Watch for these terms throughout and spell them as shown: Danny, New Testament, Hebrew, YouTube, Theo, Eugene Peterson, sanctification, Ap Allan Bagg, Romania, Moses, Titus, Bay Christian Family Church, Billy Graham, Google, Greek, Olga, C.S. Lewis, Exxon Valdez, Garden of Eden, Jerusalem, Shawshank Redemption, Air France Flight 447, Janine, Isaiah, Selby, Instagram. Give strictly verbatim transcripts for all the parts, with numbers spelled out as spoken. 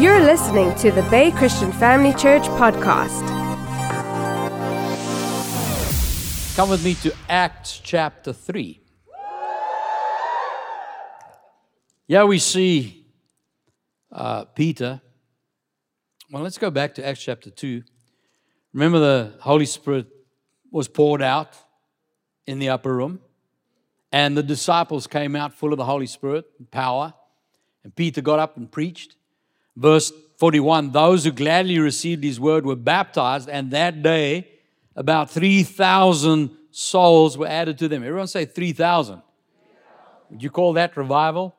You're listening to the Bay Christian Family Church podcast. Come with me to Acts chapter three. Yeah, we see uh, Peter. Well, let's go back to Acts chapter two. Remember, the Holy Spirit was poured out in the upper room, and the disciples came out full of the Holy Spirit and power, and Peter got up and preached. Verse forty-one, those who gladly received his word were baptized, and that day about three thousand souls were added to them. Everyone say three thousand. Would you call that revival?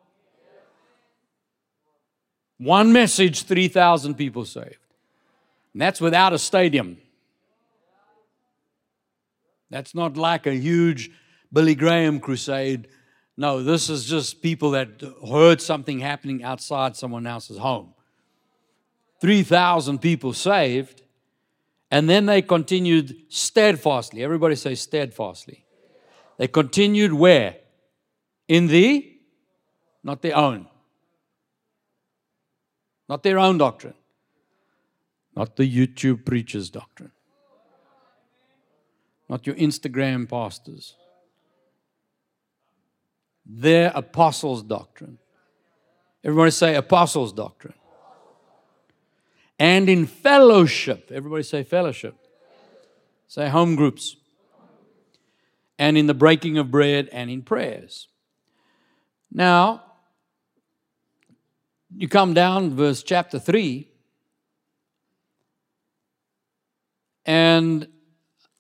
One message, three thousand people saved. And that's without a stadium. That's not like a huge Billy Graham crusade. No, this is just people that heard something happening outside someone else's home. three thousand people saved, and then they continued steadfastly. Everybody say steadfastly. They continued where? In the? Not their own. Not their own doctrine. Not the YouTube preacher's doctrine. Not your Instagram pastors. Their apostles' doctrine. Everybody say apostles' doctrine. And in fellowship. Everybody say fellowship. Say home groups. And in the breaking of bread and in prayers. Now, you come down verse chapter three. And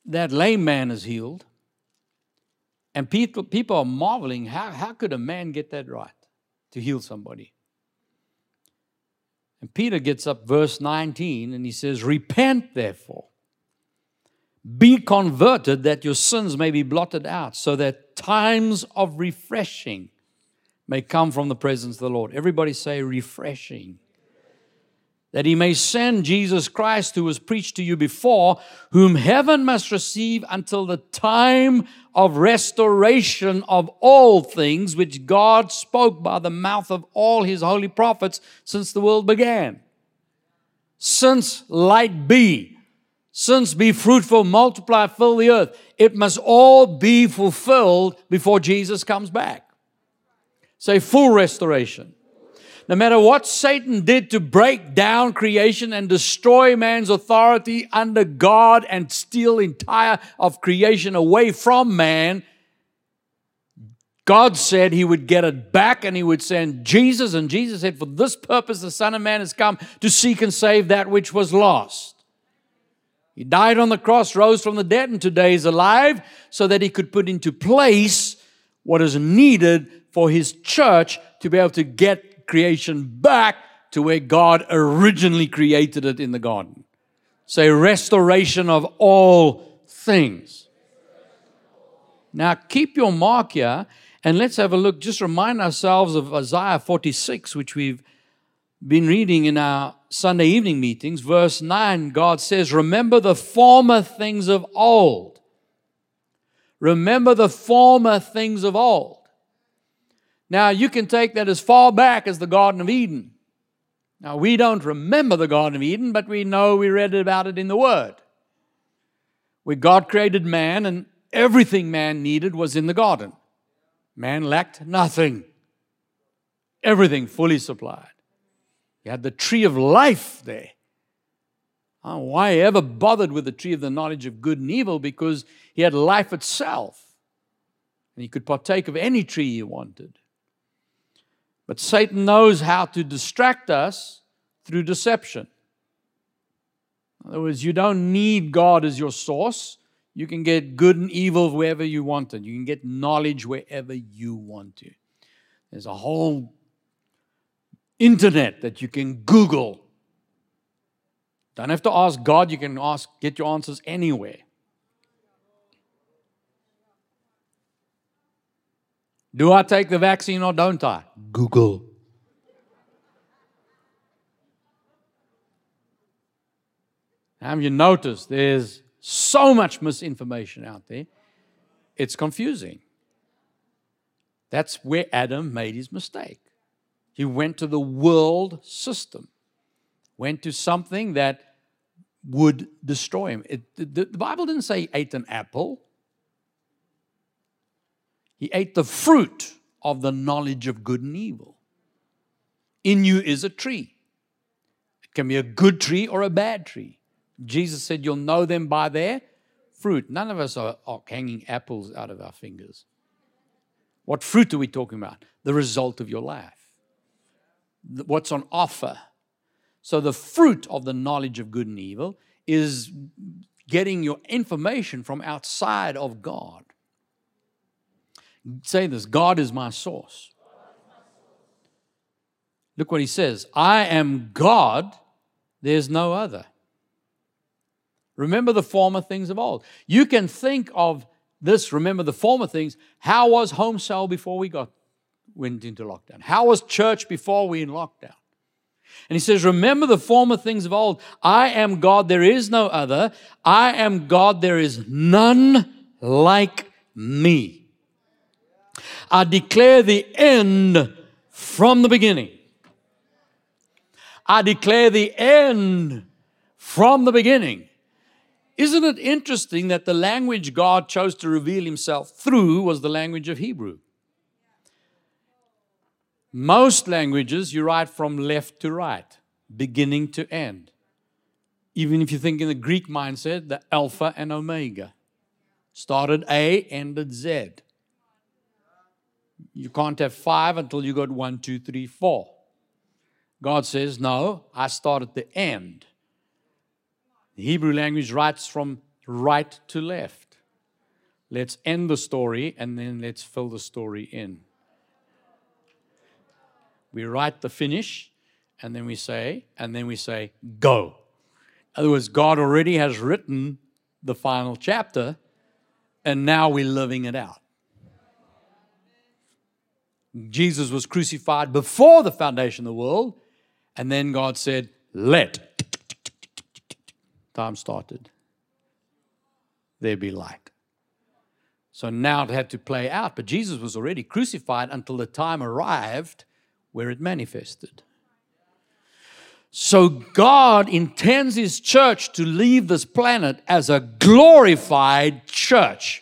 that lame man is healed. And people, people are marveling, how, how could a man get that right to heal somebody? And Peter gets up verse nineteen and he says, repent therefore, be converted that your sins may be blotted out, so that times of refreshing may come from the presence of the Lord. Everybody say refreshing. That he may send Jesus Christ, who was preached to you before, whom heaven must receive until the time of restoration of all things, which God spoke by the mouth of all his holy prophets since the world began. Since light be, since be fruitful, multiply, fill the earth. It must all be fulfilled before Jesus comes back. Say full restoration. No matter what Satan did to break down creation and destroy man's authority under God and steal entire of creation away from man, God said he would get it back and he would send Jesus. And Jesus said, for this purpose the Son of Man has come, to seek and save that which was lost. He died on the cross, rose from the dead, and today is alive, so that he could put into place what is needed for his church to be able to get creation back to where God originally created it in the garden. Say restoration of all things. Now keep your mark here and let's have a look. Just remind ourselves of Isaiah forty-six, which we've been reading in our Sunday evening meetings. Verse nine, God says, remember the former things of old. Remember the former things of old. Now, you can take that as far back as the Garden of Eden. Now, we don't remember the Garden of Eden, but we know we read about it in the Word, where God created man, and everything man needed was in the garden. Man lacked nothing. Everything fully supplied. You had the tree of life there. Oh, why ever bothered with the tree of the knowledge of good and evil? Because he had life itself, and he could partake of any tree he wanted. But Satan knows how to distract us through deception. In other words, you don't need God as your source. You can get good and evil wherever you want it. You can get knowledge wherever you want to. There's a whole internet that you can Google. Don't have to ask God. You can ask, get your answers anywhere. Do I take the vaccine or don't I? Google. Have you noticed there's so much misinformation out there? It's confusing. That's where Adam made his mistake. He went to the world system. went to something that would destroy him. It, the, the Bible didn't say he ate an apple. He ate the fruit of the knowledge of good and evil. In you is a tree. It can be a good tree or a bad tree. Jesus said, you'll know them by their fruit. None of us are, are hanging apples out of our fingers. What fruit are we talking about? The result of your life. What's on offer? So the fruit of the knowledge of good and evil is getting your information from outside of God. Say this, God is my source. Look what he says, I am God, there's no other. Remember the former things of old. You can think of this, remember the former things. How was home cell before we got went into lockdown? How was church before we in lockdown? And he says, remember the former things of old. I am God, there is no other. I am God, there is none like me. I declare the end from the beginning. I declare the end from the beginning. Isn't it interesting that the language God chose to reveal himself through was the language of Hebrew? Most languages, you write from left to right, beginning to end. Even if you think in the Greek mindset, the Alpha and Omega. Started A, ended Z. You can't have five until you got one, two, three, four. God says, no, I start at the end. The Hebrew language writes from right to left. Let's end the story and then let's fill the story in. We write the finish, and then we say, and then we say, go. In other words, God already has written the final chapter, and now we're living it out. Jesus was crucified before the foundation of the world, and then God said, let. Time started. There be light. So now it had to play out, but Jesus was already crucified until the time arrived where it manifested. So God intends his church to leave this planet as a glorified church.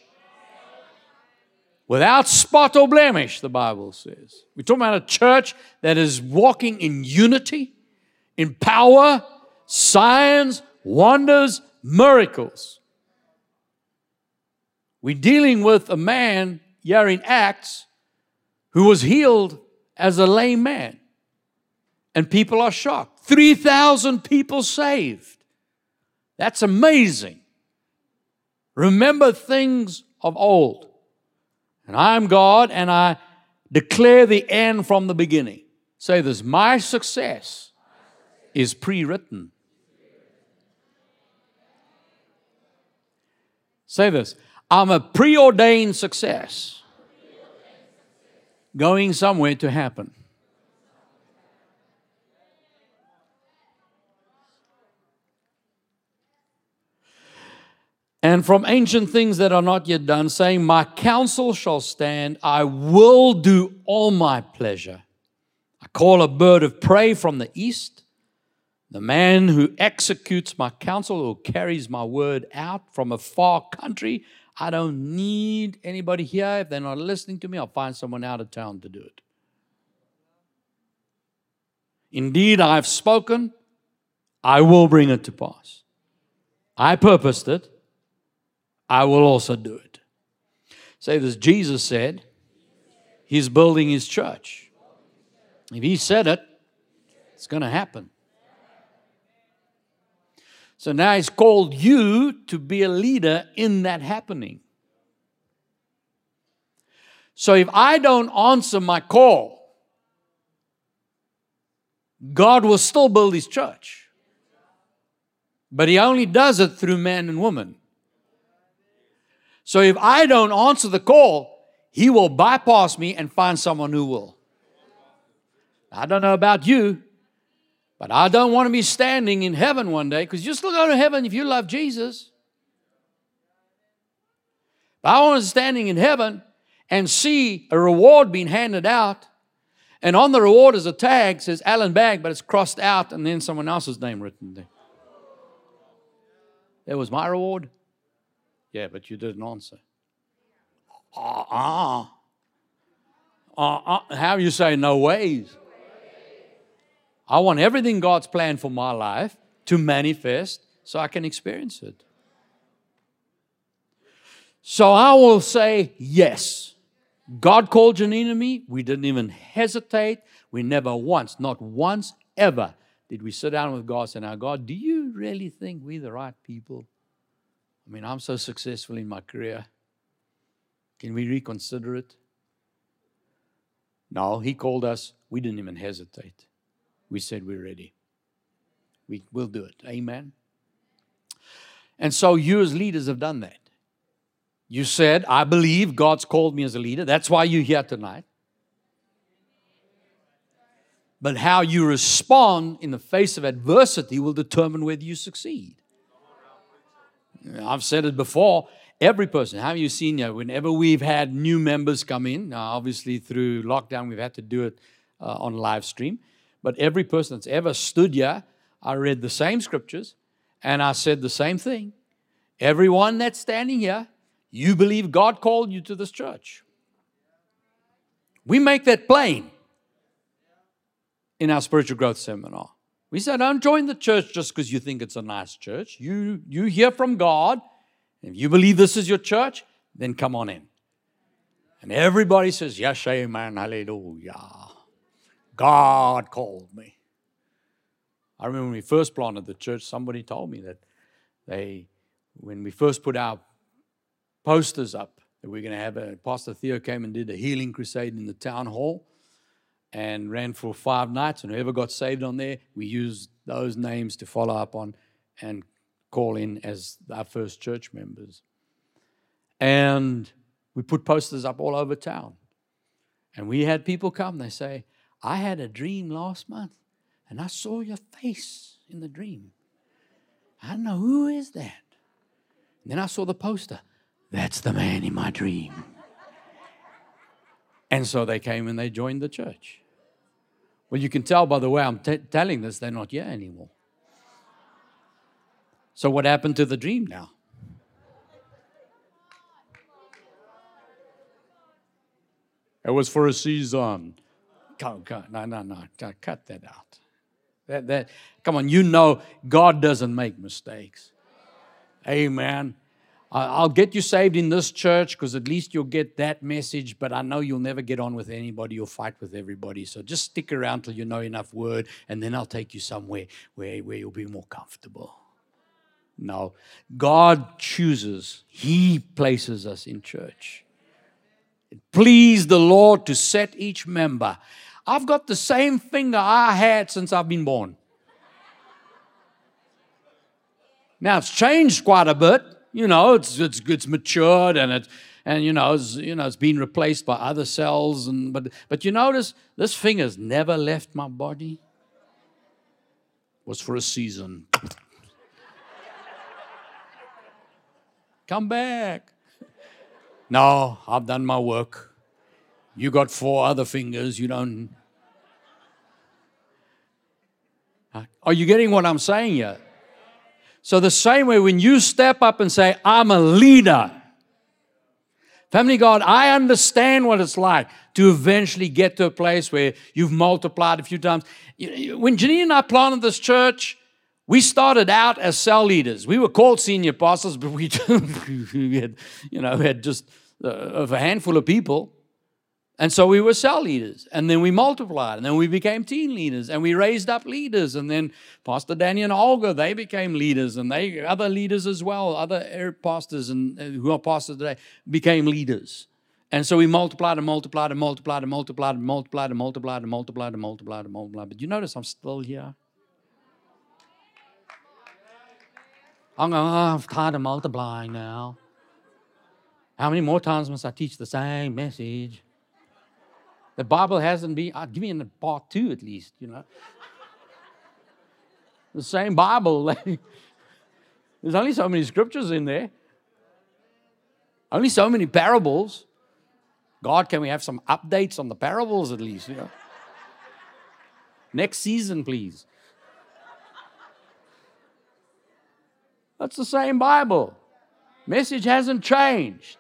Without spot or blemish, the Bible says. We're talking about a church that is walking in unity, in power, signs, wonders, miracles. We're dealing with a man here in Acts who was healed as a lame man. And people are shocked. three thousand people saved. That's amazing. Remember things of old. And I am God and I declare the end from the beginning. Say this, my success is pre-written. Say this, I'm a preordained success. Going somewhere to happen. And from ancient things that are not yet done, saying, my counsel shall stand, I will do all my pleasure. I call a bird of prey from the east, the man who executes my counsel, or carries my word out from a far country. I don't need anybody here. If they're not listening to me, I'll find someone out of town to do it. Indeed, I have spoken. I will bring it to pass. I purposed it. I will also do it. Say this, Jesus said, he's building his church. If he said it, it's going to happen. So now he's called you to be a leader in that happening. So if I don't answer my call, God will still build his church. But he only does it through man and woman. So if I don't answer the call, he will bypass me and find someone who will. I don't know about you. But I don't want to be standing in heaven one day, because you'll still go to heaven if you love Jesus. But I want to be standing in heaven and see a reward being handed out, And on the reward is a tag, says Alan Bag, but it's crossed out and then someone else's name written there. That was my reward? Yeah, but you didn't answer. Uh-uh. Uh-uh. How you say no ways? I want everything God's planned for my life to manifest so I can experience it. So I will say yes. God called Janine and me. We didn't even hesitate. We never once, not once ever, did we sit down with God and say, now God, do you really think we're the right people? I mean, I'm so successful in my career. Can we reconsider it? No, He called us. We didn't even hesitate. We said we're ready. We will do it. Amen. And so you as leaders have done that. You said, I believe God's called me as a leader. That's why you're here tonight. But how you respond in the face of adversity will determine whether you succeed. I've said it before. Every person, have you seen, you know, whenever we've had new members come in, now obviously through lockdown we've had to do it uh, on live stream, but every person that's ever stood here, I read the same scriptures and I said the same thing. Everyone that's standing here, you believe God called you to this church. We make that plain in our spiritual growth seminar. We say, don't join the church just because you think it's a nice church. You, you hear from God. If you believe this is your church, then come on in. And everybody says, yes, amen, hallelujah. God called me. I remember when we first planted the church, somebody told me that they, when we first put our posters up that we're going to have a Pastor Theo came and did a healing crusade in the town hall and ran for five nights. And whoever got saved on there, we used those names to follow up on and call in as our first church members. And we put posters up all over town. And we had people come. They say, I had a dream last month and I saw your face in the dream. I don't know, who is that? And then I saw the poster. That's the man in my dream. And so they came and they joined the church. Well, you can tell by the way I'm t- telling this, they're not here anymore. So what happened to the dream now? It was for a season. Come, come, no, no, no, cut that out. That, that, come on, you know God doesn't make mistakes. Amen. I'll get you saved in this church because at least you'll get that message, but I know you'll never get on with anybody. You'll fight with everybody. So just stick around till you know enough word, and then I'll take you somewhere where, where you'll be more comfortable. No, God chooses. He places us in church. It pleased the Lord to set each member. I've got the same finger I had since I've been born. Now, it's changed quite a bit. You know, it's it's it's matured and it and you know it's you know it's been replaced by other cells and but but you notice this finger's never left my body. It was for a season. Come back. No, I've done my work. You got four other fingers. You don't. Are you getting what I'm saying here? So the same way when you step up and say, I'm a leader. Family God, I understand what it's like to eventually get to a place where you've multiplied a few times. When Janine and I planted this church, we started out as cell leaders. We were called senior pastors, but we, we had, you know, we had just a handful of people. And so we were cell leaders, and then we multiplied, and then we became teen leaders, and we raised up leaders, and then Pastor Danny and Olga, they became leaders, and they other leaders as well, other pastors and who are pastors today became leaders. And so we multiplied and multiplied and multiplied and multiplied and multiplied and multiplied and multiplied and multiplied and multiplied. But you notice I'm still here. I'm going, oh, I'm tired of multiplying now. How many more times must I teach the same message? The Bible hasn't been, uh, give me in part two at least, you know. The same Bible. Like, there's only so many scriptures in there. Only so many parables. God, can we have some updates on the parables at least, you know? Next season, please. That's the same Bible. Message hasn't changed.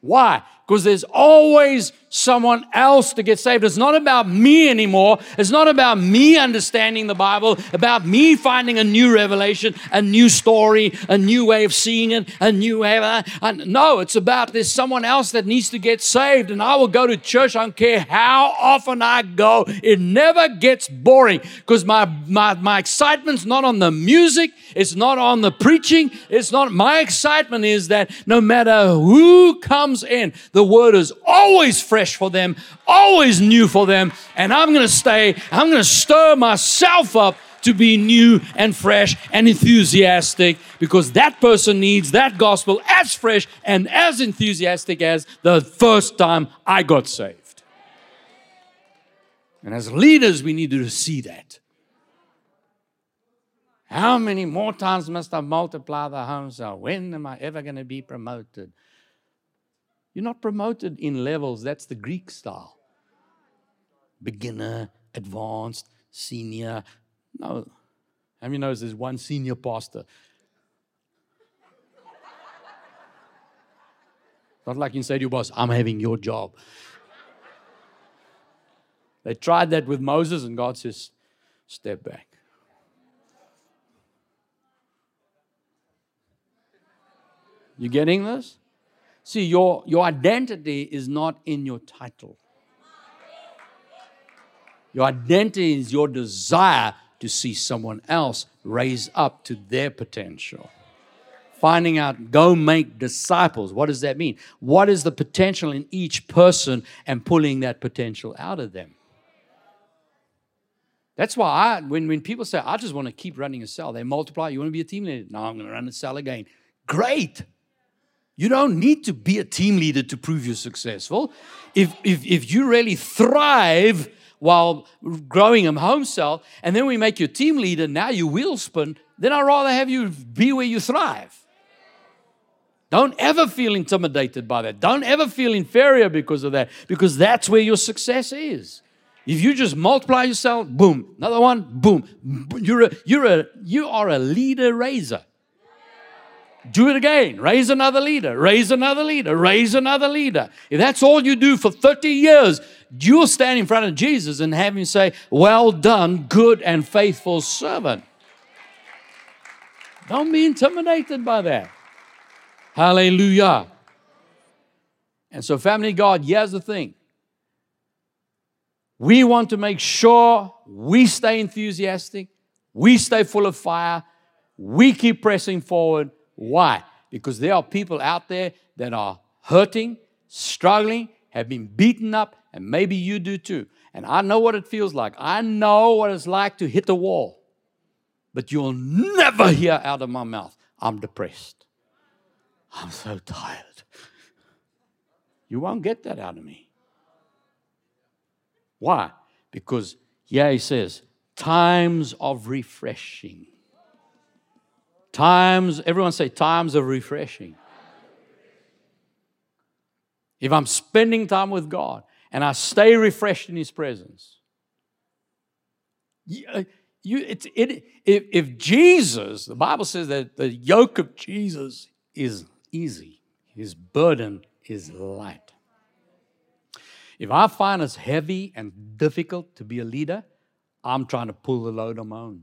Why? Because there's always someone else to get saved. It's not about me anymore. It's not about me understanding the Bible, about me finding a new revelation, a new story, a new way of seeing it, a new way of... And no, it's about there's someone else that needs to get saved, and I will go to church. I don't care how often I go. It never gets boring because my, my, my excitement's not on the music. It's not on the preaching. It's not... My excitement is that no matter who comes in, the Word is always fresh for them, always new for them, and I'm going to stay, I'm going to stir myself up to be new and fresh and enthusiastic because that person needs that gospel as fresh and as enthusiastic as the first time I got saved. And as leaders, we need to see that. How many more times must I multiply the homes? When am I ever going to be promoted? You're not promoted in levels. That's the Greek style. Beginner, advanced, senior. No. How many knows there's one senior pastor? Not like you can say to your boss, I'm having your job. They tried that with Moses and God says, step back. You getting this? See, your, your identity is not in your title. Your identity is your desire to see someone else raise up to their potential. Finding out, go make disciples. What does that mean? What is the potential in each person and pulling that potential out of them? That's why I, when, when people say, I just want to keep running a cell, they multiply. You want to be a team leader? No, I'm going to run a cell again. Great. You don't need to be a team leader to prove you're successful. If, if, if you really thrive while growing a home cell, and then we make you a team leader, now you wheel spin, then I'd rather have you be where you thrive. Don't ever feel intimidated by that. Don't ever feel inferior because of that, because that's where your success is. If you just multiply yourself, boom, another one, boom. You're a, you're a, you are a leader raiser. Do it again. Raise another leader. Raise another leader. Raise another leader. If that's all you do for thirty years, you'll stand in front of Jesus and have him say, well done, good and faithful servant. Don't be intimidated by that. Hallelujah. And so, family God, here's the thing. We want to make sure we stay enthusiastic. We stay full of fire. We keep pressing forward. Why? Because there are people out there that are hurting, struggling, have been beaten up, and maybe you do too. And I know what it feels like. I know what it's like to hit the wall. But you'll never hear out of my mouth, I'm depressed. I'm so tired. You won't get that out of me. Why? Because, yeah, he says, times of refreshing. Times, everyone say, times of refreshing. If I'm spending time with God and I stay refreshed in His presence, you, you, it, it, if, if Jesus, the Bible says that the yoke of Jesus is easy, His burden is light. If I find it's heavy and difficult to be a leader, I'm trying to pull the load on my own.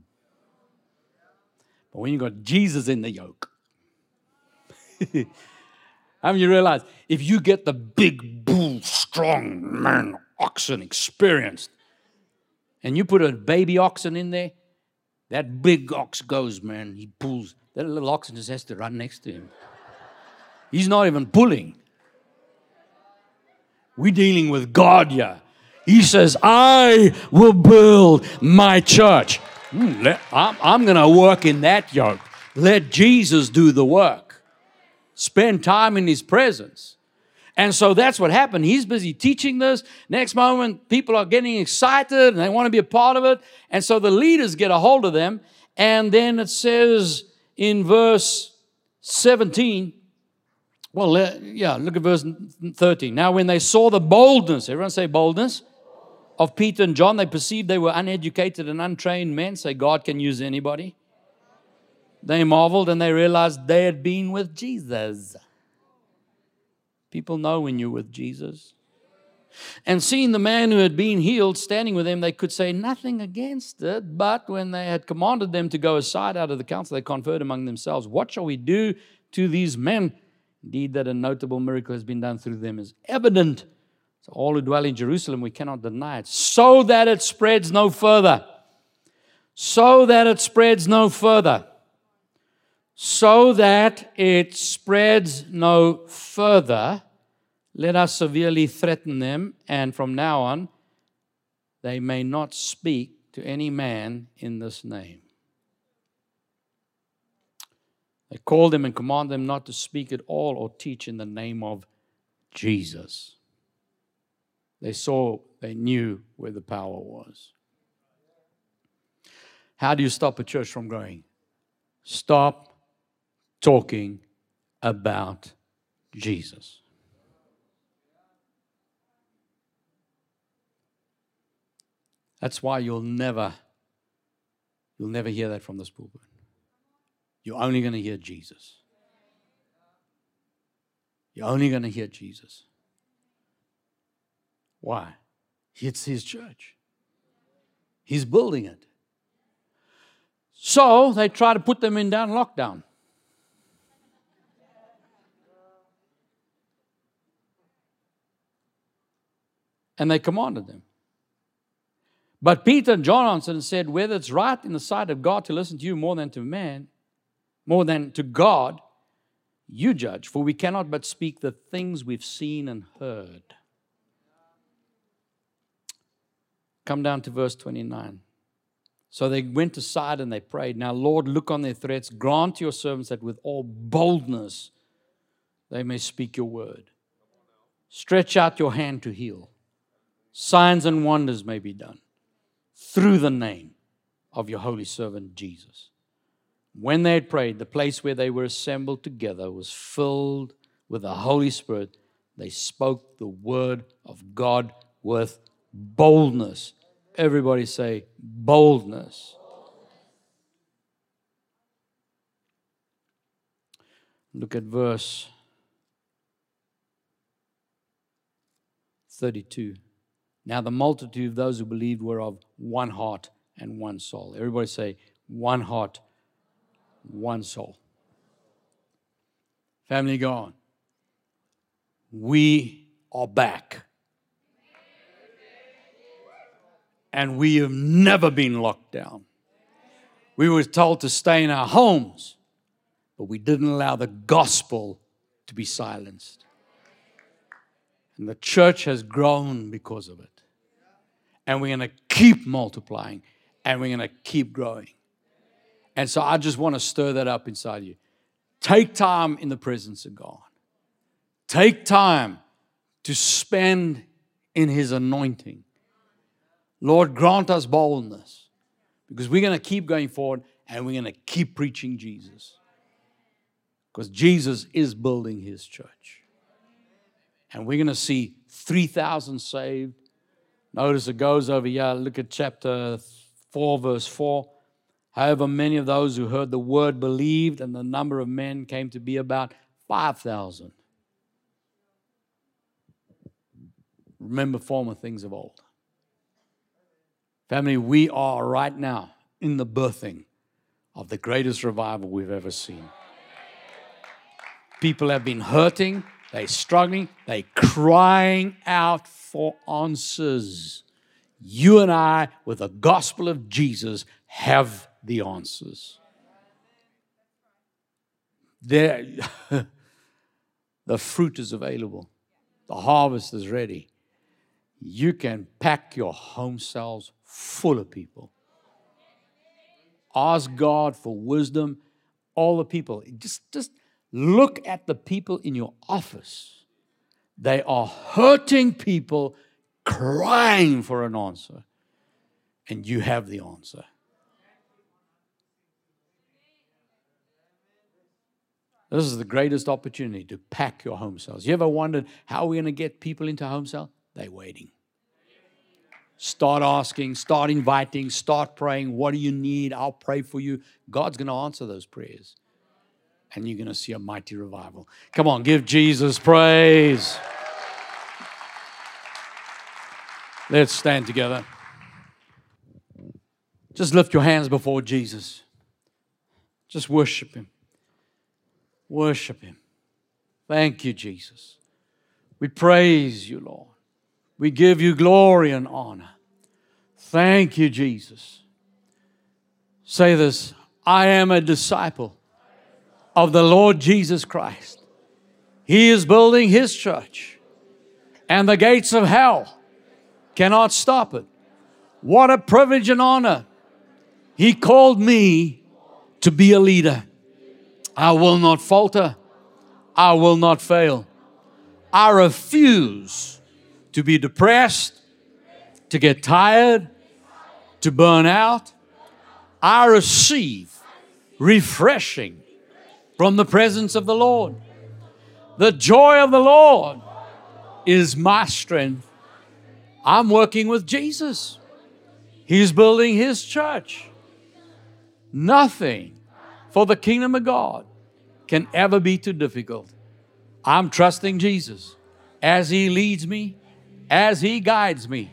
When you've got Jesus in the yoke. How many you realize, if you get the big, bull, strong man, oxen experienced, and you put a baby oxen in there, that big ox goes, man, he pulls. That little oxen just has to run next to him. He's not even pulling. We're dealing with God here. He says, I will build my church. I'm going to work in that yoke. Let Jesus do the work. Spend time in His presence. And so that's what happened. He's busy teaching this. Next moment, people are getting excited and they want to be a part of it. And so the leaders get a hold of them. And then it says in verse seventeen, well, yeah, look at verse thirteen. Now when they saw the boldness, everyone say boldness. of Peter and John, they perceived they were uneducated and untrained men. Say, God can use anybody. They marveled and they realized they had been with Jesus. People know when you're with Jesus. And seeing the man who had been healed standing with them, they could say nothing against it. But when they had commanded them to go aside out of the council, they conferred among themselves, what shall we do to these men? Indeed, that a notable miracle has been done through them is evident. So all who dwell in Jerusalem, we cannot deny it. So that it spreads no further. So that it spreads no further. So that it spreads no further. Let us severely threaten them, and from now on, they may not speak to any man in this name. They called them and commanded them not to speak at all or teach in the name of Jesus. They saw, they knew where the power was. How do you stop a church from growing? Stop talking about Jesus. That's why you'll never, you'll never hear that from this pulpit. You're only going to hear Jesus. You're only going to hear Jesus. Why? It's His church. He's building it. So they try to put them in down lockdown. And they commanded them. But Peter and John answered and said, whether it's right in the sight of God to listen to you more than to man, more than to God, you judge, for we cannot but speak the things we've seen and heard. Come down to verse twenty-nine. So they went aside and they prayed. Now, Lord, look on their threats. Grant your servants that with all boldness they may speak your word. Stretch out your hand to heal. Signs and wonders may be done through the name of your holy servant Jesus. When they had prayed, the place where they were assembled together was filled with the Holy Spirit. They spoke the word of God with boldness. Everybody say, boldness. Look at verse thirty-two. Now the multitude of those who believed were of one heart and one soul. Everybody say, one heart, one soul. Family, go on. We are back. And we have never been locked down. We were told to stay in our homes, but we didn't allow the gospel to be silenced. And the church has grown because of it. And we're going to keep multiplying. And we're going to keep growing. And so I just want to stir that up inside you. Take time in the presence of God. Take time to spend in His anointing. Lord, grant us boldness. Because we're going to keep going forward. And we're going to keep preaching Jesus. Because Jesus is building His church. And we're going to see three thousand saved. Notice it goes over here. Look at chapter four, verse four. However, many of those who heard the word believed, and the number of men came to be about five thousand. Remember former things of old. Family, we are right now in the birthing of the greatest revival we've ever seen. People have been hurting. They're struggling. They're crying out for answers. You and I, with the gospel of Jesus, have the answers. There, the fruit is available. The harvest is ready. You can pack your home cells full of people. Ask God for wisdom. All the people, just, just, look at the people in your office. They are hurting people, crying for an answer. And you have the answer. This is the greatest opportunity to pack your home cells. You ever wondered how we're going to get people into home cell? They're waiting. Start asking, start inviting, start praying. What do you need? I'll pray for you. God's going to answer those prayers. And you're going to see a mighty revival. Come on, give Jesus praise. Let's stand together. Just lift your hands before Jesus. Just worship Him. Worship Him. Thank you, Jesus. We praise you, Lord. We give you glory and honor. Thank you, Jesus. Say this, I am a disciple of the Lord Jesus Christ. He is building His church, and the gates of hell cannot stop it. What a privilege and honor. He called me to be a leader. I will not falter. I will not fail. I refuse to be depressed, to get tired, to burn out. I receive refreshing from the presence of the Lord. The joy of the Lord is my strength. I'm working with Jesus. He's building His church. Nothing for the kingdom of God can ever be too difficult. I'm trusting Jesus as He leads me, as He guides me.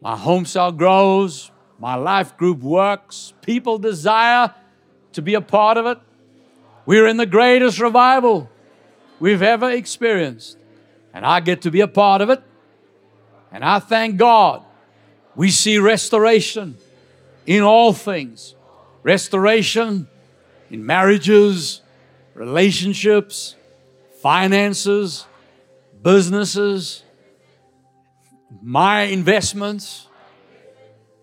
My home cell grows, my life group works, people desire to be a part of it. We're in the greatest revival we've ever experienced, and I get to be a part of it. And I thank God. We see restoration in all things. Restoration in marriages, relationships, finances, businesses, my investments,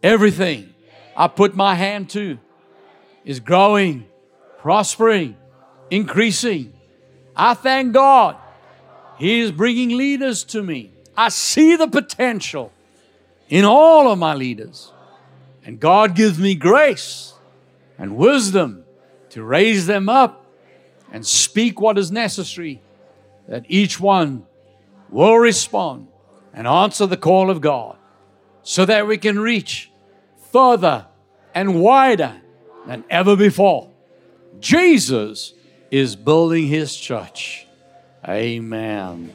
everything I put my hand to is growing, prospering, increasing. I thank God. He is bringing leaders to me. I see the potential in all of my leaders. And God gives me grace and wisdom to raise them up and speak what is necessary, that each one will respond and answer the call of God, so that we can reach further and wider than ever before. Jesus is building His church. Amen.